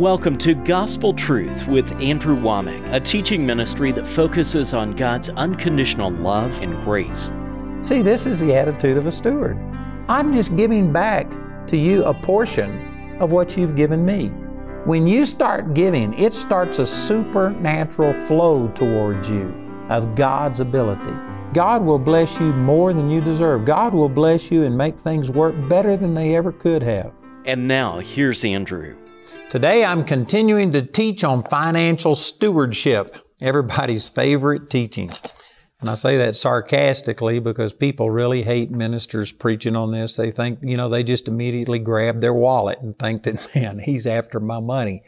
Welcome to Gospel Truth with Andrew Wommack, a teaching ministry that focuses on God's unconditional love and grace. See, this is the attitude of a steward. I'm just giving back to you a portion of what you've given me. When you start giving, it starts a supernatural flow towards you of God's ability. God will bless you more than you deserve. God will bless you and make things work better than they ever could have. And now, here's Andrew. Today I'm continuing to teach on financial stewardship, everybody's favorite teaching. And I say that sarcastically because people really hate ministers preaching on this. They think, they just immediately grab their wallet and think that, man, he's after my money.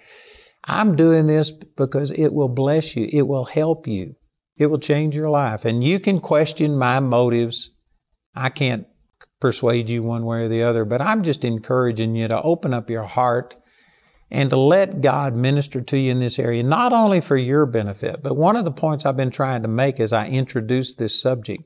I'm doing this because it will bless you. It will help you. It will change your life. And you can question my motives. I can't persuade you one way or the other, but I'm just encouraging you to open up your heart and to let God minister to you in this area, not only for your benefit, but one of the points I've been trying to make as I introduce this subject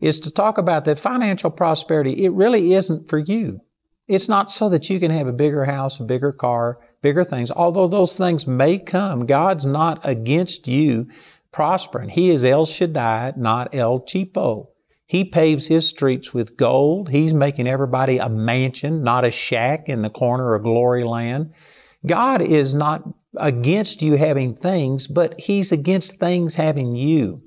is to talk about that financial prosperity, it really isn't for you. It's not so that you can have a bigger house, a bigger car, bigger things, although those things may come. God's not against you prospering. He is El Shaddai, not El Cheapo. He paves His streets with gold. He's making everybody a mansion, not a shack in the corner of glory land. God is not against you having things, but He's against things having you.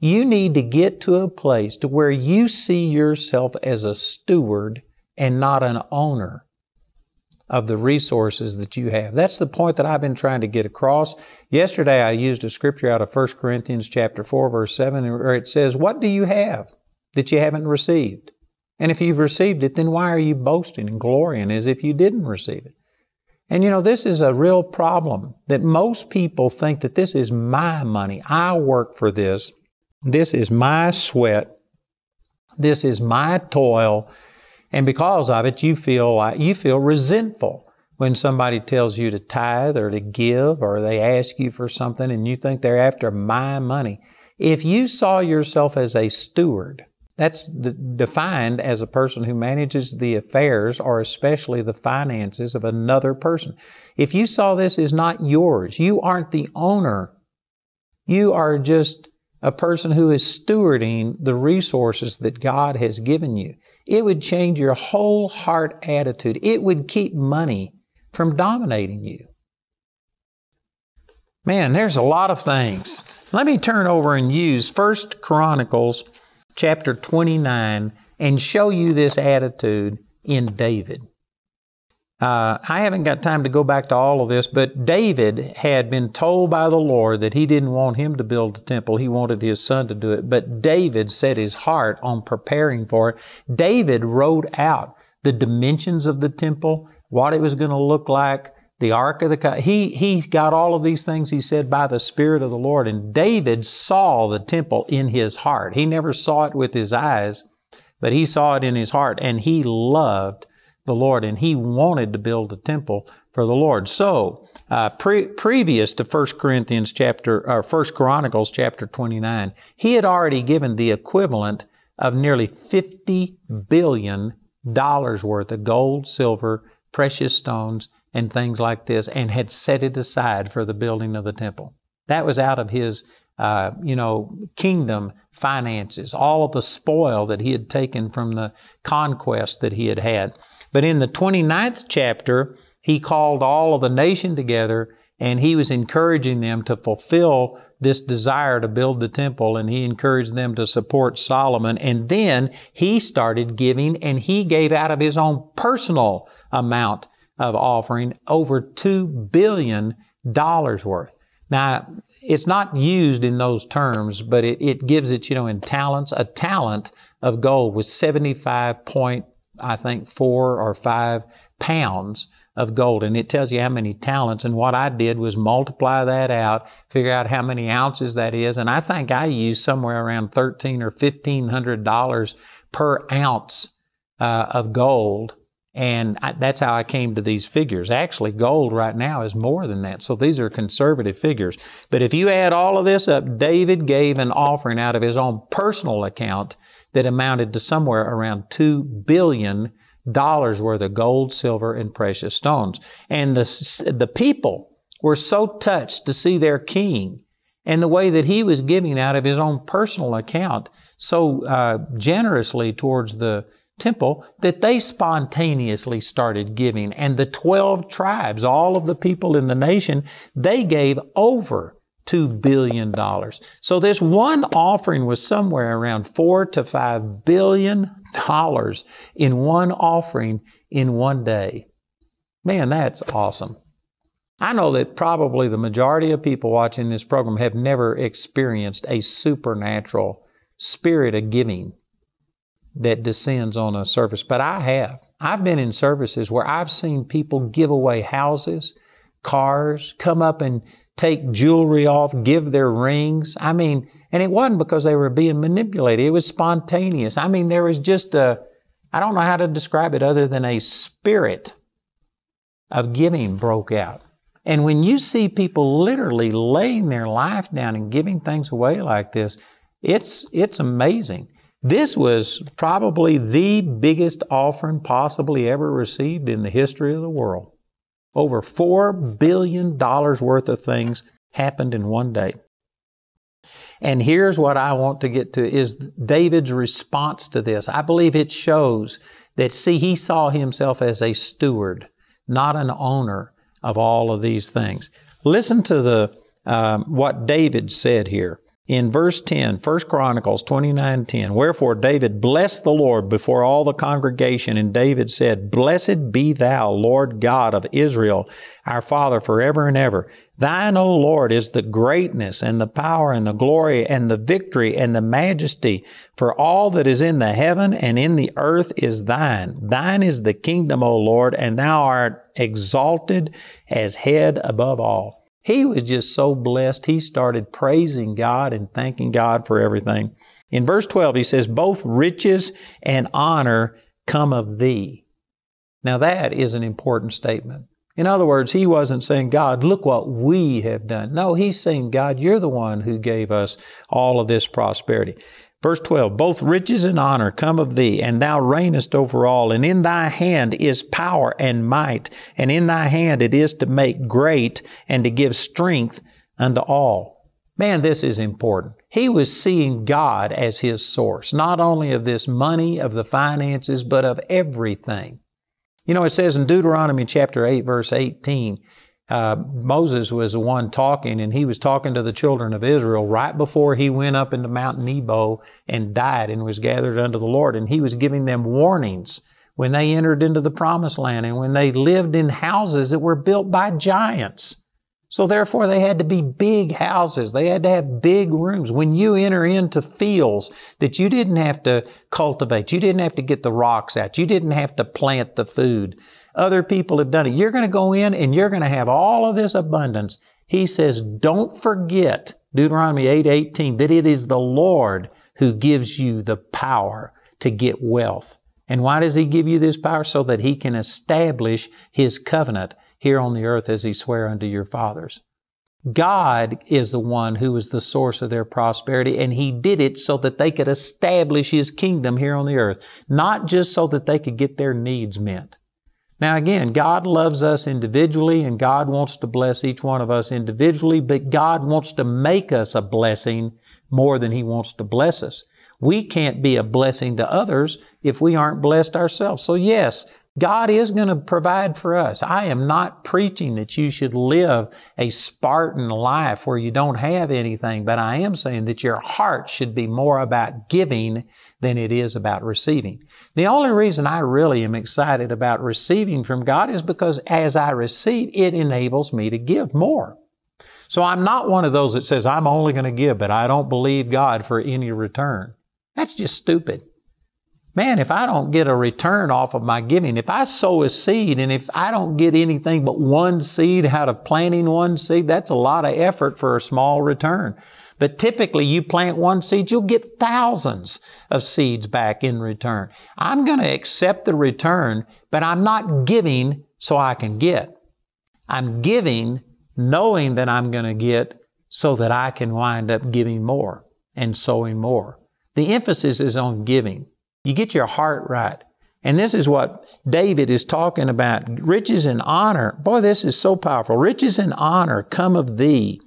You need to get to a place to where you see yourself as a steward and not an owner of the resources that you have. That's the point that I've been trying to get across. Yesterday I used a scripture out of 1 Corinthians chapter 4, verse 7, where it says, "What do you have that you haven't received? And if you've received it, then why are you boasting and glorying as if you didn't receive it?" And this is a real problem that most people think that this is my money. I work for this. This is my sweat. This is my toil. And because of it, you feel resentful when somebody tells you to tithe or to give or they ask you for something and you think they're after my money. If you saw yourself as a steward, that's defined as a person who manages the affairs or especially the finances of another person. If you saw this as not yours, you aren't the owner. You are just a person who is stewarding the resources that God has given you. It would change your whole heart attitude. It would keep money from dominating you. Man, there's a lot of things. Let me turn over and use 1 Chronicles chapter 29 and show you this attitude in David. I haven't got time to go back to all of this, but David had been told by the Lord that he didn't want him to build the temple. He wanted his son to do it. But David set his heart on preparing for it. David wrote out the dimensions of the temple, what it was going to look like, the Ark of the Covenant. He got all of these things, he said, by the Spirit of the Lord. And David saw the temple in his heart. He never saw it with his eyes, but he saw it in his heart. And he loved the Lord, and he wanted to build a temple for the Lord. So, previous to 1 Chronicles chapter 29, he had already given the equivalent of nearly $50 billion worth of gold, silver, precious stones, and things like this, and had set it aside for the building of the temple. That was out of his, kingdom finances, all of the spoil that he had taken from the conquest that he had had. But in the 29th chapter, he called all of the nation together, and he was encouraging them to fulfill this desire to build the temple, and he encouraged them to support Solomon. And then he started giving, and he gave out of his own personal amount of offering over $2 billion worth. Now, it's not used in those terms, but it gives it, in talents. A talent of gold was 4 or 5 pounds of gold. And it tells you how many talents. And what I did was multiply that out, figure out how many ounces that is. And I think I used somewhere around $1,300 or $1,500 per ounce of gold. And that's how I came to these figures. Actually, gold right now is more than that. So these are conservative figures. But if you add all of this up, David gave an offering out of his own personal account that amounted to somewhere around $2 billion dollars worth of gold, silver, and precious stones. And the people were so touched to see their king and the way that he was giving out of his own personal account so generously towards the temple that they spontaneously started giving. And the 12 tribes, all of the people in the nation, they gave over $2 billion. So this one offering was somewhere around $4 to $5 billion in one offering in one day. Man, that's awesome. I know that probably the majority of people watching this program have never experienced a supernatural spirit of giving that descends on a service, but I have. I've been in services where I've seen people give away houses, cars, come up and take jewelry off, give their rings. I mean, and it wasn't because they were being manipulated. It was spontaneous. I mean, there was just I don't know how to describe it other than a spirit of giving broke out. And when you see people literally laying their life down and giving things away like this, it's amazing. This was probably the biggest offering possibly ever received in the history of the world. Over $4 billion worth of things happened in one day. And here's what I want to get to is David's response to this. I believe it shows that, see, he saw himself as a steward, not an owner of all of these things. Listen to the what David said here. In verse 10, 1 Chronicles 29:10, wherefore David blessed the Lord before all the congregation, and David said, blessed be thou, Lord God of Israel, our Father forever and ever. Thine, O Lord, is the greatness and the power and the glory and the victory and the majesty, for all that is in the heaven and in the earth is thine. Thine is the kingdom, O Lord, and thou art exalted as head above all. He was just so blessed. He started praising God and thanking God for everything. In verse 12, he says, both riches and honor come of thee. Now that is an important statement. In other words, he wasn't saying, God, look what we have done. No, he's saying, God, you're the one who gave us all of this prosperity. Verse 12, both riches and honor come of thee, and thou reignest over all, and in thy hand is power and might, and in thy hand it is to make great and to give strength unto all. Man, this is important. He was seeing God as his source, not only of this money, of the finances, but of everything. You know, it says in Deuteronomy chapter 8, verse 18, Moses was the one talking, and he was talking to the children of Israel right before he went up into Mount Nebo and died and was gathered unto the Lord. And he was giving them warnings when they entered into the promised land and when they lived in houses that were built by giants. So therefore they had to be big houses. They had to have big rooms. When you enter into fields that you didn't have to cultivate, you didn't have to get the rocks out, you didn't have to plant the food. Other people have done it. You're going to go in and you're going to have all of this abundance. He says, don't forget, Deuteronomy 8:18, that it is the Lord who gives you the power to get wealth. And why does He give you this power? So that He can establish His covenant here on the earth as He sware unto your fathers. God is the one who is the source of their prosperity, and He did it so that they could establish His kingdom here on the earth, not just so that they could get their needs met. Now again, God loves us individually and God wants to bless each one of us individually, but God wants to make us a blessing more than He wants to bless us. We can't be a blessing to others if we aren't blessed ourselves. So yes, God is going to provide for us. I am not preaching that you should live a Spartan life where you don't have anything, but I am saying that your heart should be more about giving than it is about receiving. The only reason I really am excited about receiving from God is because as I receive, it enables me to give more. So I'm not one of those that says, I'm only going to give, but I don't believe God for any return. That's just stupid. Man, if I don't get a return off of my giving, if I sow a seed and if I don't get anything but one seed out of planting one seed, that's a lot of effort for a small return. But typically you plant one seed, you'll get thousands of seeds back in return. I'm going to accept the return, but I'm not giving so I can get. I'm giving knowing that I'm going to get so that I can wind up giving more and sowing more. The emphasis is on giving. You get your heart right. And this is what David is talking about. Riches and honor. Boy, this is so powerful. Riches and honor come of thee,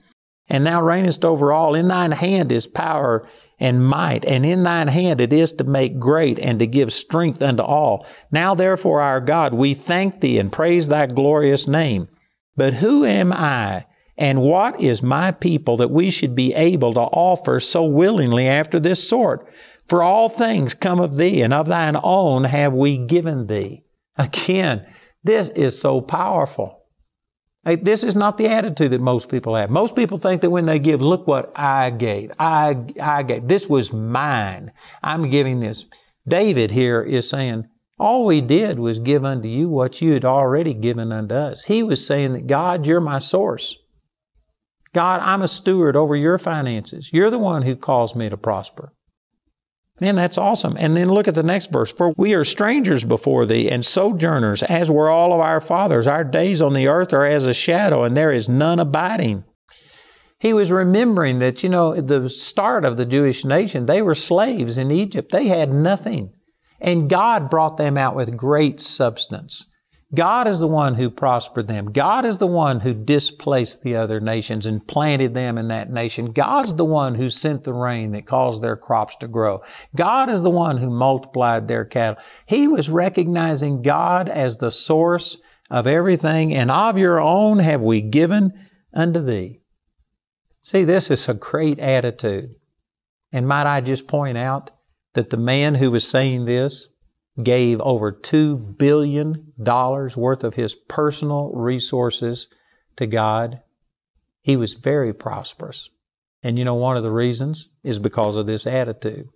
and thou reignest over all. In thine hand is power and might, and in thine hand it is to make great and to give strength unto all. Now therefore, our God, we thank thee and praise thy glorious name. But who am I, and what is my people, that we should be able to offer so willingly after this sort? For all things come of thee, and of thine own have we given thee. Again, this is so powerful. This is not the attitude that most people have. Most people think that when they give, look what I gave. I gave. This was mine. I'm giving this. David here is saying, all we did was give unto you what you had already given unto us. He was saying that, God, you're my source. God, I'm a steward over your finances. You're the one who caused me to prosper. Man, that's awesome. And then look at the next verse. For we are strangers before thee and sojourners, as were all of our fathers. Our days on the earth are as a shadow, and there is none abiding. He was remembering that, at the start of the Jewish nation, they were slaves in Egypt. They had nothing. And God brought them out with great substance. God is the one who prospered them. God is the one who displaced the other nations and planted them in that nation. God's the one who sent the rain that caused their crops to grow. God is the one who multiplied their cattle. He was recognizing God as the source of everything, and of your own have we given unto thee. See, this is a great attitude. And might I just point out that the man who was saying this gave over $2 billion worth of his personal resources to God. He was very prosperous. And one of the reasons is because of this attitude.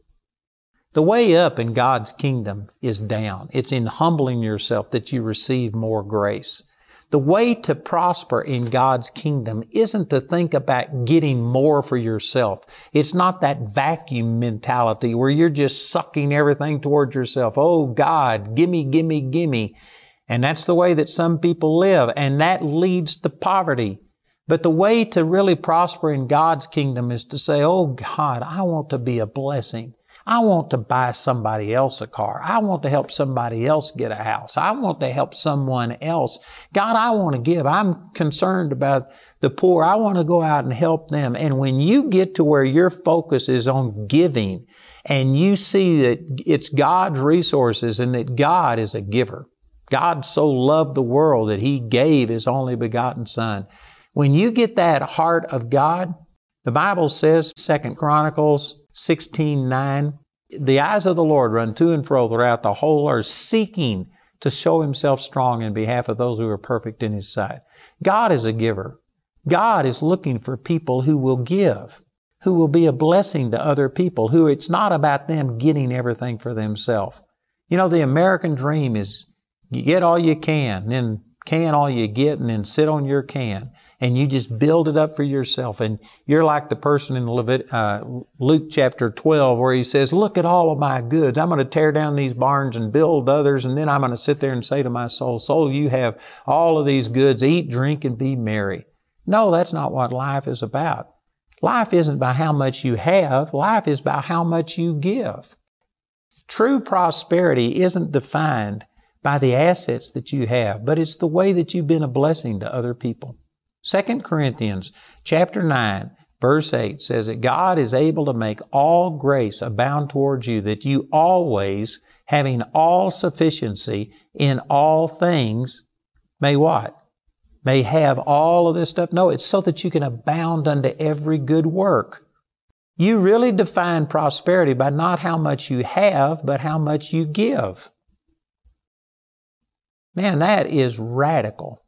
The way up in God's kingdom is down. It's in humbling yourself that you receive more grace. The way to prosper in God's kingdom isn't to think about getting more for yourself. It's not that vacuum mentality where you're just sucking everything towards yourself. Oh, God, gimme, gimme, gimme. And that's the way that some people live, and that leads to poverty. But the way to really prosper in God's kingdom is to say, oh, God, I want to be a blessing. I want to buy somebody else a car. I want to help somebody else get a house. I want to help someone else. God, I want to give. I'm concerned about the poor. I want to go out and help them. And when you get to where your focus is on giving and you see that it's God's resources and that God is a giver, God so loved the world that He gave His only begotten Son. When you get that heart of God, the Bible says, 2 Chronicles 16:9, the eyes of the Lord run to and fro throughout the whole earth, seeking to show Himself strong in behalf of those who are perfect in His sight. God is a giver. God is looking for people who will give, who will be a blessing to other people, who it's not about them getting everything for themselves. The American dream is you get all you can, then can all you get, and then sit on your can. And you just build it up for yourself. And you're like the person in Luke chapter 12 where he says, look at all of my goods. I'm going to tear down these barns and build others. And then I'm going to sit there and say to my soul, soul, you have all of these goods. Eat, drink, and be merry. No, that's not what life is about. Life isn't by how much you have. Life is by how much you give. True prosperity isn't defined by the assets that you have, but it's the way that you've been a blessing to other people. 2 Corinthians chapter 9, verse 8 says that God is able to make all grace abound towards you, that you always, having all sufficiency in all things, may what? May have all of this stuff? No, it's so that you can abound unto every good work. You really define prosperity by not how much you have, but how much you give. Man, that is radical.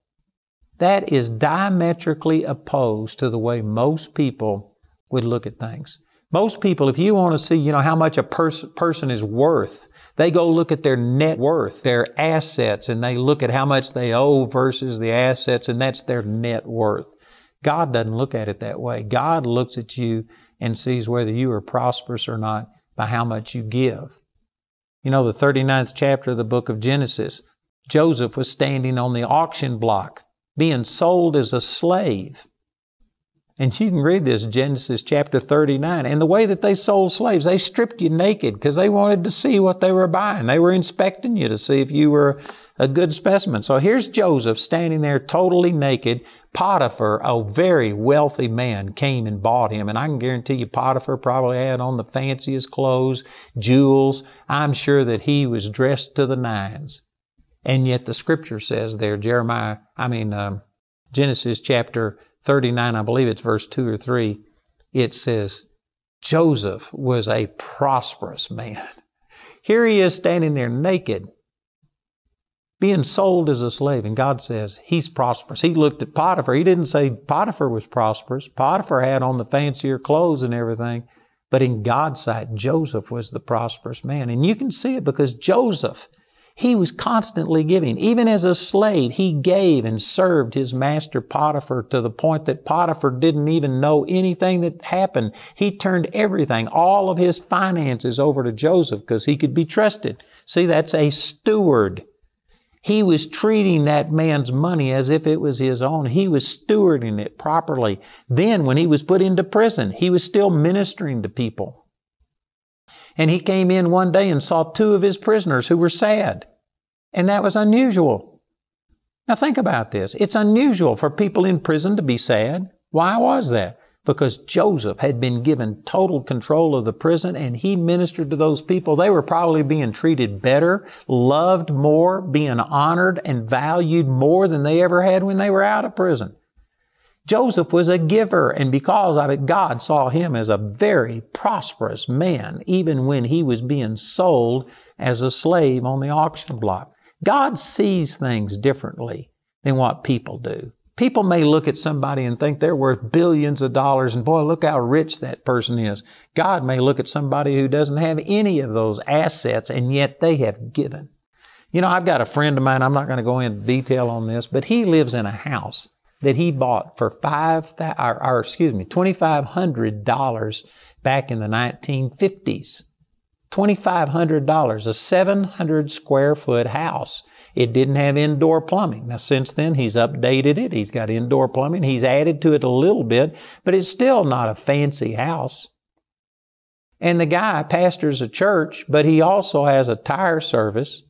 That is diametrically opposed to the way most people would look at things. Most people, if you want to see, how much a person is worth, they go look at their net worth, their assets, and they look at how much they owe versus the assets, and that's their net worth. God doesn't look at it that way. God looks at you and sees whether you are prosperous or not by how much you give. The 39th chapter of the book of Genesis, Joseph was standing on the auction block, being sold as a slave. And you can read this, Genesis chapter 39. And the way that they sold slaves, they stripped you naked because they wanted to see what they were buying. They were inspecting you to see if you were a good specimen. So here's Joseph standing there totally naked. Potiphar, a very wealthy man, came and bought him. And I can guarantee you Potiphar probably had on the fanciest clothes, jewels. I'm sure that he was dressed to the nines. And yet the scripture says there, Genesis chapter 39, I believe it's verse 2 or 3, it says, Joseph was a prosperous man. Here he is standing there naked, being sold as a slave, and God says he's prosperous. He looked at Potiphar. He didn't say Potiphar was prosperous. Potiphar had on the fancier clothes and everything, but in God's sight, Joseph was the prosperous man. And you can see it because Joseph, he was constantly giving. Even as a slave, he gave and served his master Potiphar to the point that Potiphar didn't even know anything that happened. He turned everything, all of his finances, over to Joseph because he could be trusted. See, that's a steward. He was treating that man's money as if it was his own. He was stewarding it properly. Then when he was put into prison, he was still ministering to people. And he came in one day and saw two of his prisoners who were sad. And that was unusual. Now think about this. It's unusual for people in prison to be sad. Why was that? Because Joseph had been given total control of the prison and he ministered to those people. They were probably being treated better, loved more, being honored and valued more than they ever had when they were out of prison. Joseph was a giver, and because of it, God saw him as a very prosperous man, even when he was being sold as a slave on the auction block. God sees things differently than what people do. People may look at somebody and think they're worth billions of dollars, and boy, look how rich that person is. God may look at somebody who doesn't have any of those assets, and yet they have given. You know, I've got a friend of mine, I'm not going to go into detail on this, but he lives in a house that he bought for $2,500 back in the 1950s. $2,500, a 700 square foot house. It didn't have indoor plumbing. Now, since then, he's updated it. He's got indoor plumbing. He's added to it a little bit, but it's still not a fancy house. And the guy pastors a church, but he also has a tire service,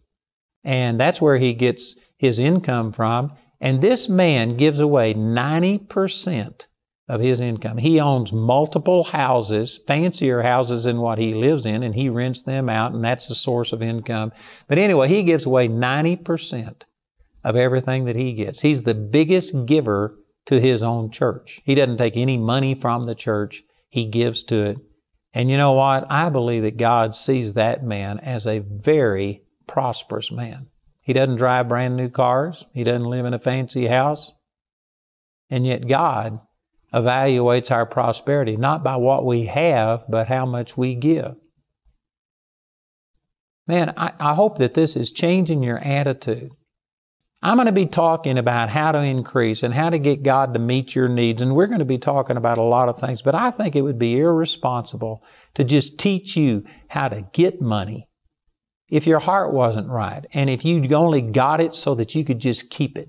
and that's where he gets his income from. And this man gives away 90% of his income. He owns multiple houses, fancier houses than what he lives in, and he rents them out, and that's the source of income. But anyway, he gives away 90% of everything that he gets. He's the biggest giver to his own church. He doesn't take any money from the church. He gives to it. And you know what? I believe that God sees that man as a very prosperous man. He doesn't drive brand new cars. He doesn't live in a fancy house. And yet God evaluates our prosperity, not by what we have, but how much we give. Man, I hope that this is changing your attitude. I'm going to be talking about how to increase and how to get God to meet your needs. And we're going to be talking about a lot of things, but I think it would be irresponsible to just teach you how to get money if your heart wasn't right, and if you only got it so that you could just keep it.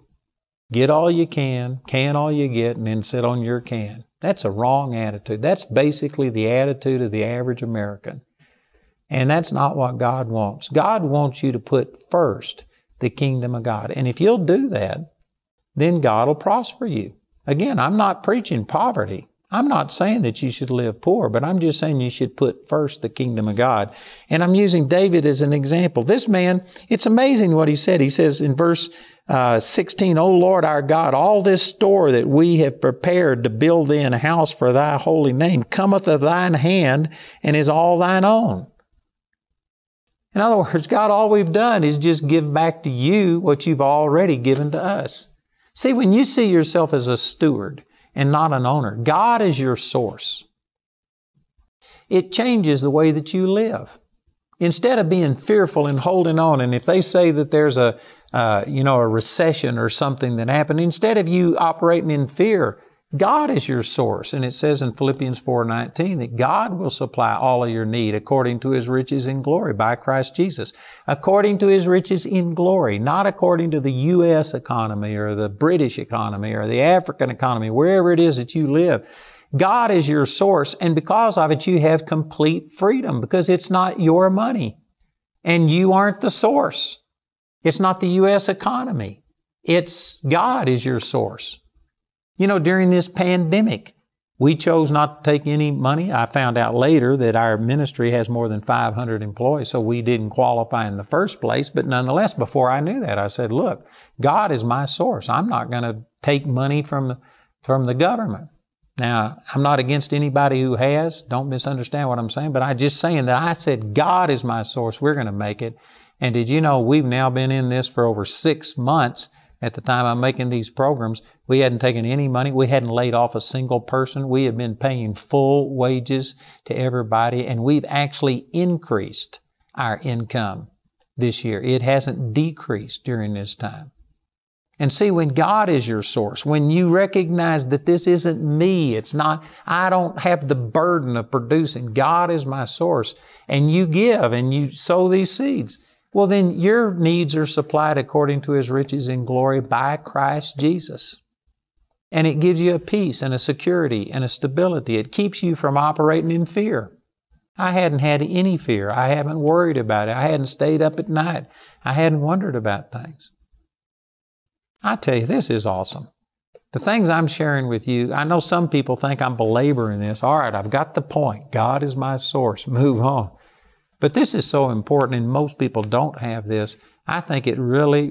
Get all you can all you get, and then sit on your can. That's a wrong attitude. That's basically the attitude of the average American. And that's not what God wants. God wants you to put first the kingdom of God. And if you'll do that, then God will prosper you. Again, I'm not preaching poverty. I'm not saying that you should live poor, but I'm just saying you should put first the kingdom of God. And I'm using David as an example. This man, it's amazing what he said. He says in verse 16, O Lord our God, all this store that we have prepared to build thee an house for thy holy name cometh of thine hand and is all thine own. In other words, God, all we've done is just give back to you what you've already given to us. See, when you see yourself as a steward and not an owner, God is your source. It changes the way that you live. Instead of being fearful and holding on, and if they say that there's a recession or something that happened, instead of you operating in fear, God is your source. And it says in Philippians 4:19 that God will supply all of your need according to His riches in glory by Christ Jesus. According to His riches in glory, not according to the U.S. economy or the British economy or the African economy, wherever it is that you live. God is your source, and because of it, you have complete freedom because it's not your money and you aren't the source. It's not the U.S. economy. It's God is your source. You know, during this pandemic, we chose not to take any money. I found out later that our ministry has more than 500 employees, so we didn't qualify in the first place. But nonetheless, before I knew that, I said, look, God is my source. I'm not going to take money from the government. Now, I'm not against anybody who has. Don't misunderstand what I'm saying. But I'm just saying that I said, God is my source. We're going to make it. And did you know we've now been in this for over 6 months. At the time I'm making these programs, we hadn't taken any money. We hadn't laid off a single person. We have been paying full wages to everybody, and we've actually increased our income this year. It hasn't decreased during this time. And see, when God is your source, when you recognize that this isn't me, it's not, I don't have the burden of producing. God is my source. And you give and you sow these seeds. Well, then your needs are supplied according to His riches in glory by Christ Jesus. And it gives you a peace and a security and a stability. It keeps you from operating in fear. I hadn't had any fear. I haven't worried about it. I hadn't stayed up at night. I hadn't wondered about things. I tell you, this is awesome. The things I'm sharing with you, I know some people think I'm belaboring this. All right, I've got the point. God is my source. Move on. But this is so important, and most people don't have this. I think it really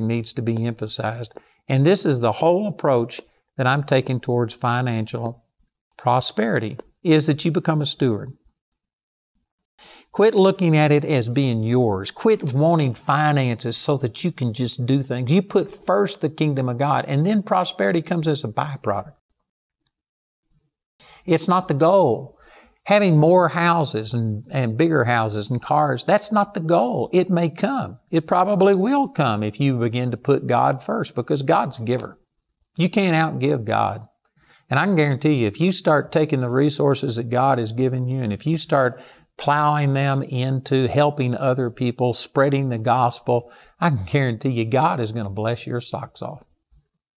needs to be emphasized. And this is the whole approach that I'm taking towards financial prosperity, is that you become a steward. Quit looking at it as being yours. Quit wanting finances so that you can just do things. You put first the kingdom of God, and then prosperity comes as a byproduct. It's not the goal. Having more houses and bigger houses and cars, that's not the goal. It may come. It probably will come if you begin to put God first, because God's a giver. You can't outgive God. And I can guarantee you, if you start taking the resources that God has given you, and if you start plowing them into helping other people, spreading the gospel, I can guarantee you God is going to bless your socks off.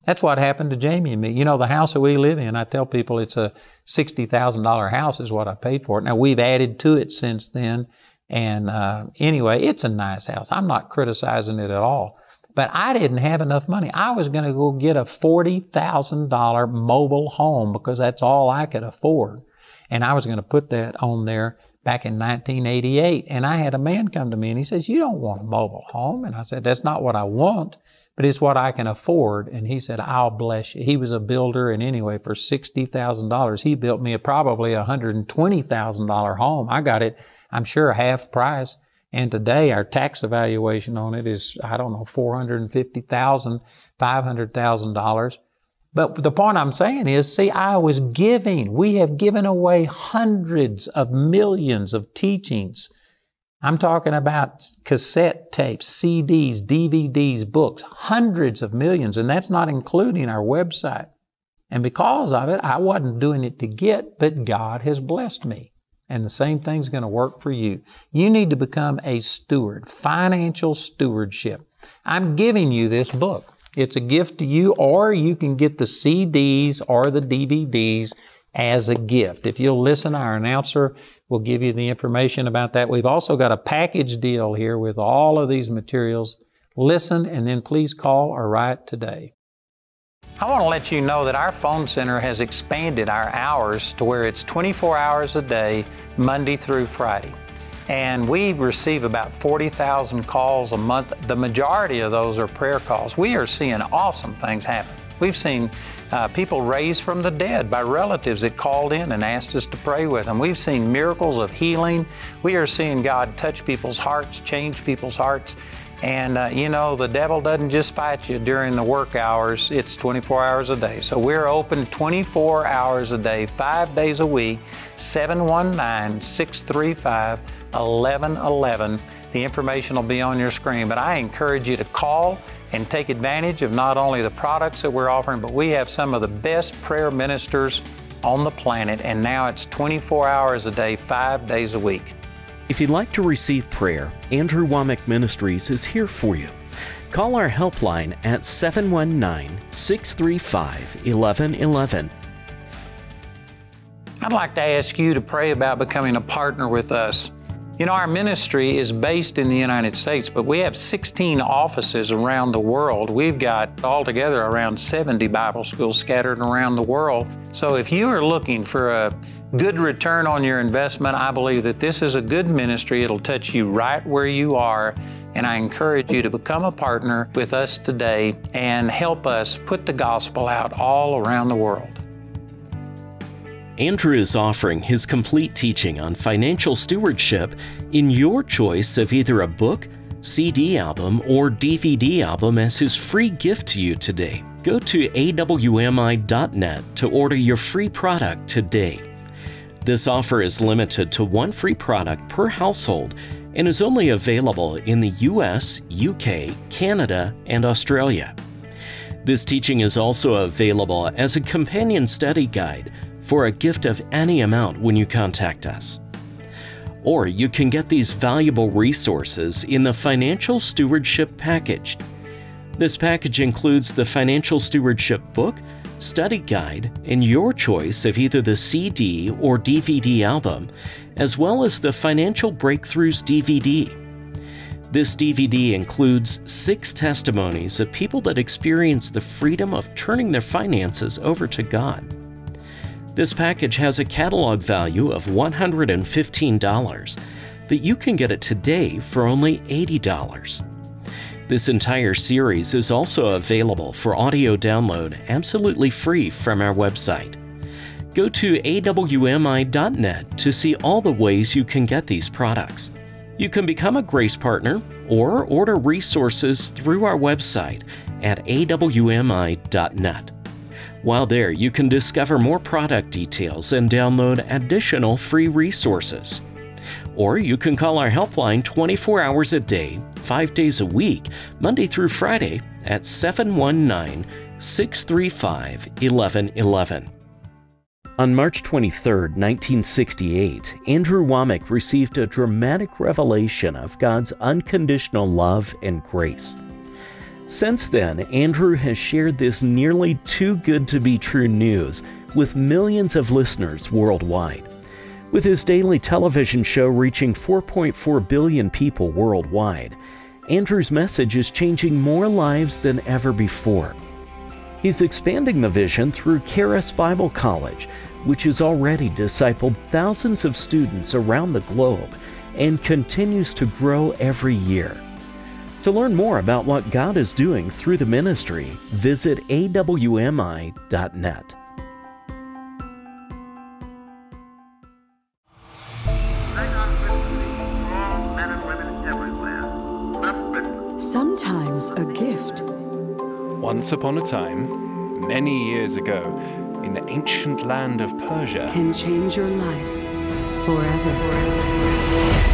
That's what happened to Jamie and me. You know, the house that we live in, I tell people it's a $60,000 house is what I paid for it. Now, we've added to it since then. And anyway, it's a nice house. I'm not criticizing it at all. But I didn't have enough money. I was going to go get a $40,000 mobile home because that's all I could afford. And I was going to put that on there back in 1988. And I had a man come to me and he says, you don't want a mobile home. And I said, that's not what I want, but it's what I can afford. And he said, I'll bless you. He was a builder, and anyway, for $60,000, he built me a probably $120,000 home. I got it, I'm sure, half price. And today our tax evaluation on it is, I don't know, $450,000, $500,000. But the point I'm saying is, see, I was giving. We have given away hundreds of millions of teachings. I'm talking about cassette tapes, CDs, DVDs, books, hundreds of millions, and that's not including our website. And because of it, I wasn't doing it to get, but God has blessed me. And the same thing's going to work for you. You need to become a steward, financial stewardship. I'm giving you this book. It's a gift to you, or you can get the CDs or the DVDs as a gift. If you'll listen, our announcer will give you the information about that. We've also got a package deal here with all of these materials. Listen, and then please call or write today. I want to let you know that our phone center has expanded our hours to where it's 24 hours a day, Monday through Friday. And we receive about 40,000 calls a month. The majority of those are prayer calls. We are seeing awesome things happen. We've seen people raised from the dead by relatives that called in and asked us to pray with them. We've seen miracles of healing. We are seeing God touch people's hearts, change people's hearts. And you know, the devil doesn't just fight you during the work hours. It's 24 hours a day. So we're open 24 hours a day, 5 days a week, 719-635-1111. The information will be on your screen, but I encourage you to call and take advantage of not only the products that we're offering, but we have some of the best prayer ministers on the planet, and now it's 24 hours a day, 5 days a week. If you'd like to receive prayer, Andrew Wommack Ministries is here for you. Call our helpline at 719-635-1111. I'd like to ask you to pray about becoming a partner with us. You know, our ministry is based in the United States, but we have 16 offices around the world. We've got altogether around 70 Bible schools scattered around the world. So if you are looking for a good return on your investment, I believe that this is a good ministry. It'll touch you right where you are. And I encourage you to become a partner with us today and help us put the gospel out all around the world. Andrew is offering his complete teaching on financial stewardship in your choice of either a book, CD album, or DVD album as his free gift to you today. Go to awmi.net to order your free product today. This offer is limited to one free product per household and is only available in the US, UK, Canada, and Australia. This teaching is also available as a companion study guide for a gift of any amount when you contact us. Or you can get these valuable resources in the Financial Stewardship Package. This package includes the Financial Stewardship book, study guide, and your choice of either the CD or DVD album, as well as the Financial Breakthroughs DVD. This DVD includes 6 testimonies of people that experience the freedom of turning their finances over to God. This package has a catalog value of $115, but you can get it today for only $80. This entire series is also available for audio download absolutely free from our website. Go to awmi.net to see all the ways you can get these products. You can become a Grace Partner or order resources through our website at awmi.net. While there, you can discover more product details and download additional free resources. Or you can call our helpline 24 hours a day, 5 days a week, Monday through Friday at 719-635-1111. On March 23, 1968, Andrew Wommack received a dramatic revelation of God's unconditional love and grace. Since then, Andrew has shared this nearly too good to be true news with millions of listeners worldwide. With his daily television show reaching 4.4 billion people worldwide, Andrew's message is changing more lives than ever before. He's expanding the vision through Charis Bible College, which has already discipled thousands of students around the globe and continues to grow every year. To learn more about what God is doing through the ministry, visit awmi.net. Sometimes a gift. Once upon a time, many years ago, in the ancient land of Persia, can change your life forever.